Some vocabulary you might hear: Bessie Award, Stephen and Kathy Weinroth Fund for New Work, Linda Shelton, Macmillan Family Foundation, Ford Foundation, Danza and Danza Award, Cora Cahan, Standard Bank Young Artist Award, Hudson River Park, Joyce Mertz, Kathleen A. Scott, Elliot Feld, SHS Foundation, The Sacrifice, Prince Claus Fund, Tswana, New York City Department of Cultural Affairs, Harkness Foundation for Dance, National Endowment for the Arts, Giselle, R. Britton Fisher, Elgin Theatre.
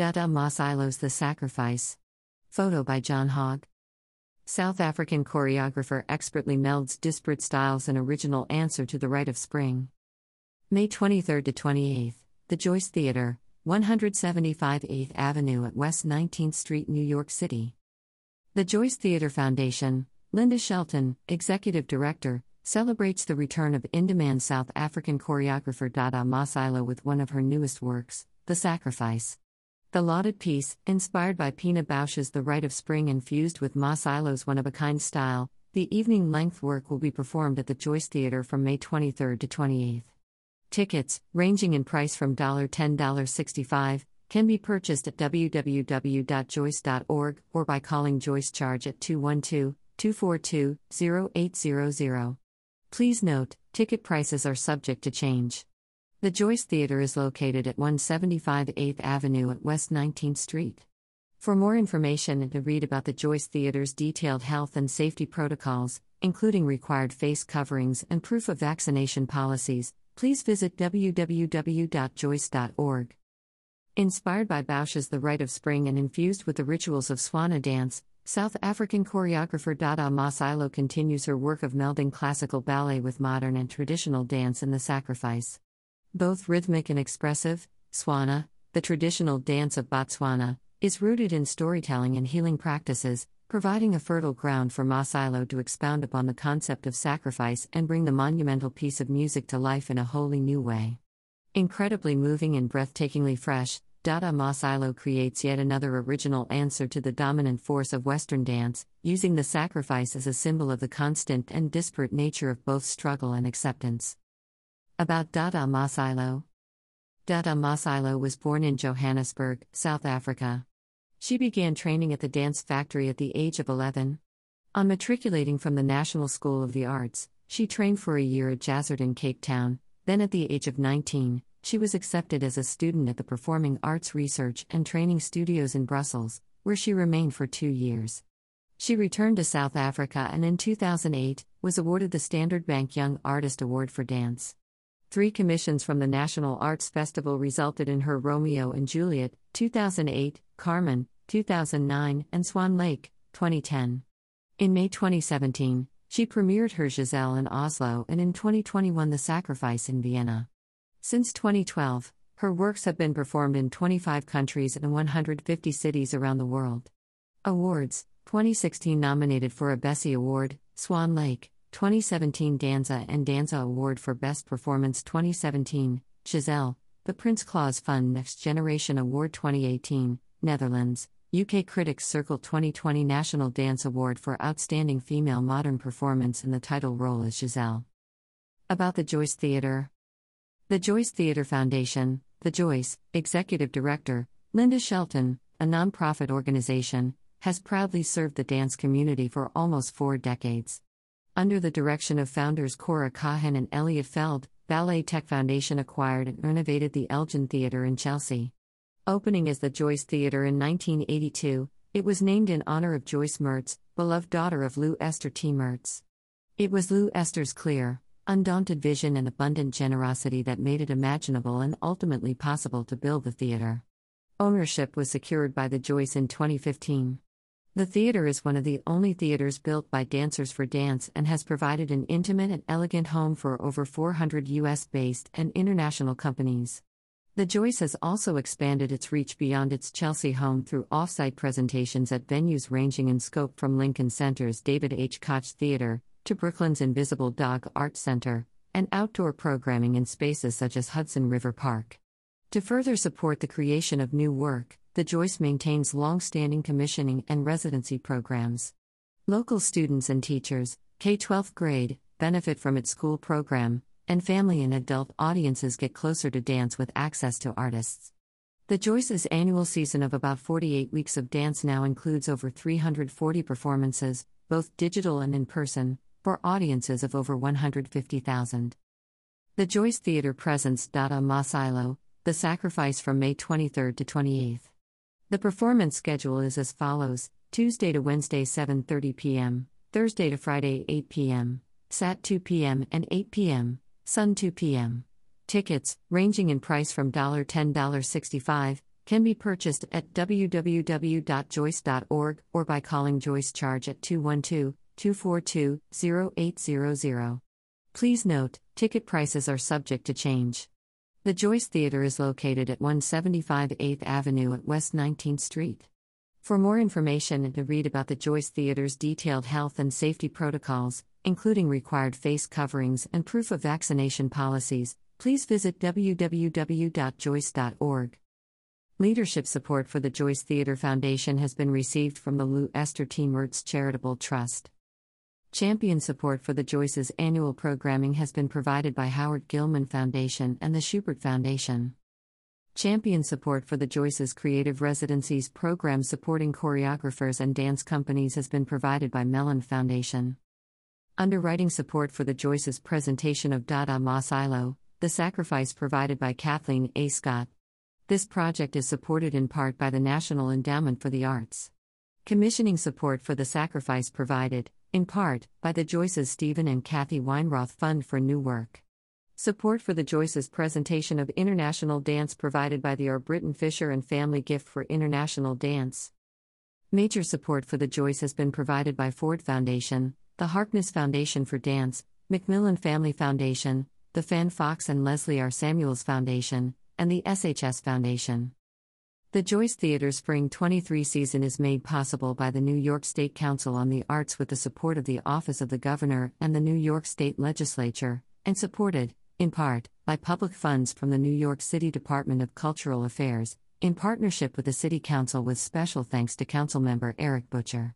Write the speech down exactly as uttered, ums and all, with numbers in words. Dada Masilo's The Sacrifice. Photo by John Hogg. South African choreographer expertly melds disparate styles in original answer to the rite of spring. May twenty-third to twenty-eighth, the Joyce Theater, one seventy-five eighth Avenue at West nineteenth Street, New York City. The Joyce Theater Foundation, Linda Shelton, Executive Director, celebrates the return of in-demand South African choreographer Dada Masilo with one of her newest works, The Sacrifice. The lauded piece, inspired by Pina Bausch's The Rite of Spring and fused with Masilo's one-of-a-kind style, the evening-length work will be performed at the Joyce Theater from May twenty-third to twenty-eighth. Tickets, ranging in price from ten dollars to sixty-five dollars, can be purchased at w w w dot joyce dot org or by calling Joyce Charge at two one two, two four two, zero eight zero zero. Please note, ticket prices are subject to change. The Joyce Theater is located at one seventy-five eighth Avenue at West nineteenth Street. For more information and to read about the Joyce Theater's detailed health and safety protocols, including required face coverings and proof of vaccination policies, please visit w w w dot joyce dot org. Inspired by Bausch's The Rite of Spring and infused with the rituals of Tswana dance, South African choreographer Dada Masilo continues her work of melding classical ballet with modern and traditional dance in The Sacrifice. Both rhythmic and expressive, Tswana, the traditional dance of Botswana, is rooted in storytelling and healing practices, providing a fertile ground for Masilo to expound upon the concept of sacrifice and bring the monumental piece of music to life in a wholly new way. Incredibly moving and breathtakingly fresh, Dada Masilo creates yet another original answer to the dominant force of Western dance, using the sacrifice as a symbol of the constant and disparate nature of both struggle and acceptance. About Dada Masilo. Dada Masilo was born in Johannesburg, South Africa. She began training at the Dance Factory at the age of eleven. On matriculating from the National School of the Arts, she trained for a year at Jazzart in Cape Town. Then at the age of nineteen, she was accepted as a student at the Performing Arts Research and Training Studios in Brussels, where she remained for two years. She returned to South Africa and in two thousand eight, was awarded the Standard Bank Young Artist Award for Dance. Three commissions from the National Arts Festival resulted in her Romeo and Juliet, two thousand eight, Carmen, two thousand nine, and Swan Lake, twenty ten. In May twenty seventeen, she premiered her Giselle in Oslo and in twenty twenty-one The Sacrifice in Vienna. Since twenty twelve, her works have been performed in twenty-five countries and one hundred fifty cities around the world. Awards, twenty sixteen nominated for a Bessie Award, Swan Lake, twenty seventeen Danza and Danza Award for Best Performance twenty seventeen, Giselle, the Prince Claus Fund Next Generation Award twenty eighteen, Netherlands, U K Critics Circle twenty twenty National Dance Award for Outstanding Female Modern Performance in the title role as Giselle. About the Joyce Theater. The Joyce Theater Foundation, the Joyce, Executive Director, Linda Shelton, a nonprofit organization, has proudly served the dance community for almost four decades. Under the direction of founders Cora Cahan and Elliot Feld, Ballet Tech Foundation acquired and renovated the Elgin Theatre in Chelsea. Opening as the Joyce Theatre in nineteen eighty-two, it was named in honor of Joyce Mertz, beloved daughter of Lu Esther T. Mertz. It was Lu Esther's clear, undaunted vision and abundant generosity that made it imaginable and ultimately possible to build the theatre. Ownership was secured by the Joyce in twenty fifteen. The theater is one of the only theaters built by Dancers for Dance and has provided an intimate and elegant home for over four hundred U S based and international companies. The Joyce has also expanded its reach beyond its Chelsea home through off-site presentations at venues ranging in scope from Lincoln Center's David H. Koch Theater to Brooklyn's Invisible Dog Arts Center, and outdoor programming in spaces such as Hudson River Park. To further support the creation of new work, the Joyce maintains long-standing commissioning and residency programs. Local students and teachers, K through twelfth grade, benefit from its school program, and family and adult audiences get closer to dance with access to artists. The Joyce's annual season of about forty-eight weeks of dance now includes over three hundred forty performances, both digital and in person, for audiences of over one hundred fifty thousand. The Joyce Theater presents Dada Masilo, The Sacrifice from May twenty-third to twenty-eighth. The performance schedule is as follows: Tuesday to Wednesday seven thirty p m, Thursday to Friday eight p m, Sat two p m and eight p m, Sun two p m. Tickets, ranging in price from ten dollars to sixty-five dollars, can be purchased at w w w dot joyce dot org or by calling Joyce Charge at two one two, two four two, zero eight zero zero. Please note, ticket prices are subject to change. The Joyce Theater is located at one seventy-five eighth Avenue at West nineteenth Street. For more information and to read about the Joyce Theater's detailed health and safety protocols, including required face coverings and proof of vaccination policies, please visit w w w dot joyce dot org. Leadership support for the Joyce Theater Foundation has been received from the Lu Esther T. Mertz Charitable Trust. Champion support for the Joyce's annual programming has been provided by Howard Gilman Foundation and the Schubert Foundation. Champion support for the Joyce's Creative Residencies program supporting choreographers and dance companies has been provided by Mellon Foundation. Underwriting support for the Joyce's presentation of Dada Masilo, The Sacrifice provided by Kathleen A. Scott. This project is supported in part by the National Endowment for the Arts. Commissioning support for The Sacrifice provided, in part, by the Joyce's Stephen and Kathy Weinroth Fund for New Work. Support for the Joyce's presentation of international dance provided by the R. Britton Fisher and Family Gift for International Dance. Major support for the Joyce has been provided by Ford Foundation, the Harkness Foundation for Dance, Macmillan Family Foundation, the Fan Fox and Leslie R. Samuels Foundation, and the S H S Foundation. The Joyce Theater's Spring twenty-three season is made possible by the New York State Council on the Arts with the support of the Office of the Governor and the New York State Legislature, and supported, in part, by public funds from the New York City Department of Cultural Affairs, in partnership with the City Council with special thanks to Councilmember Eric Butcher.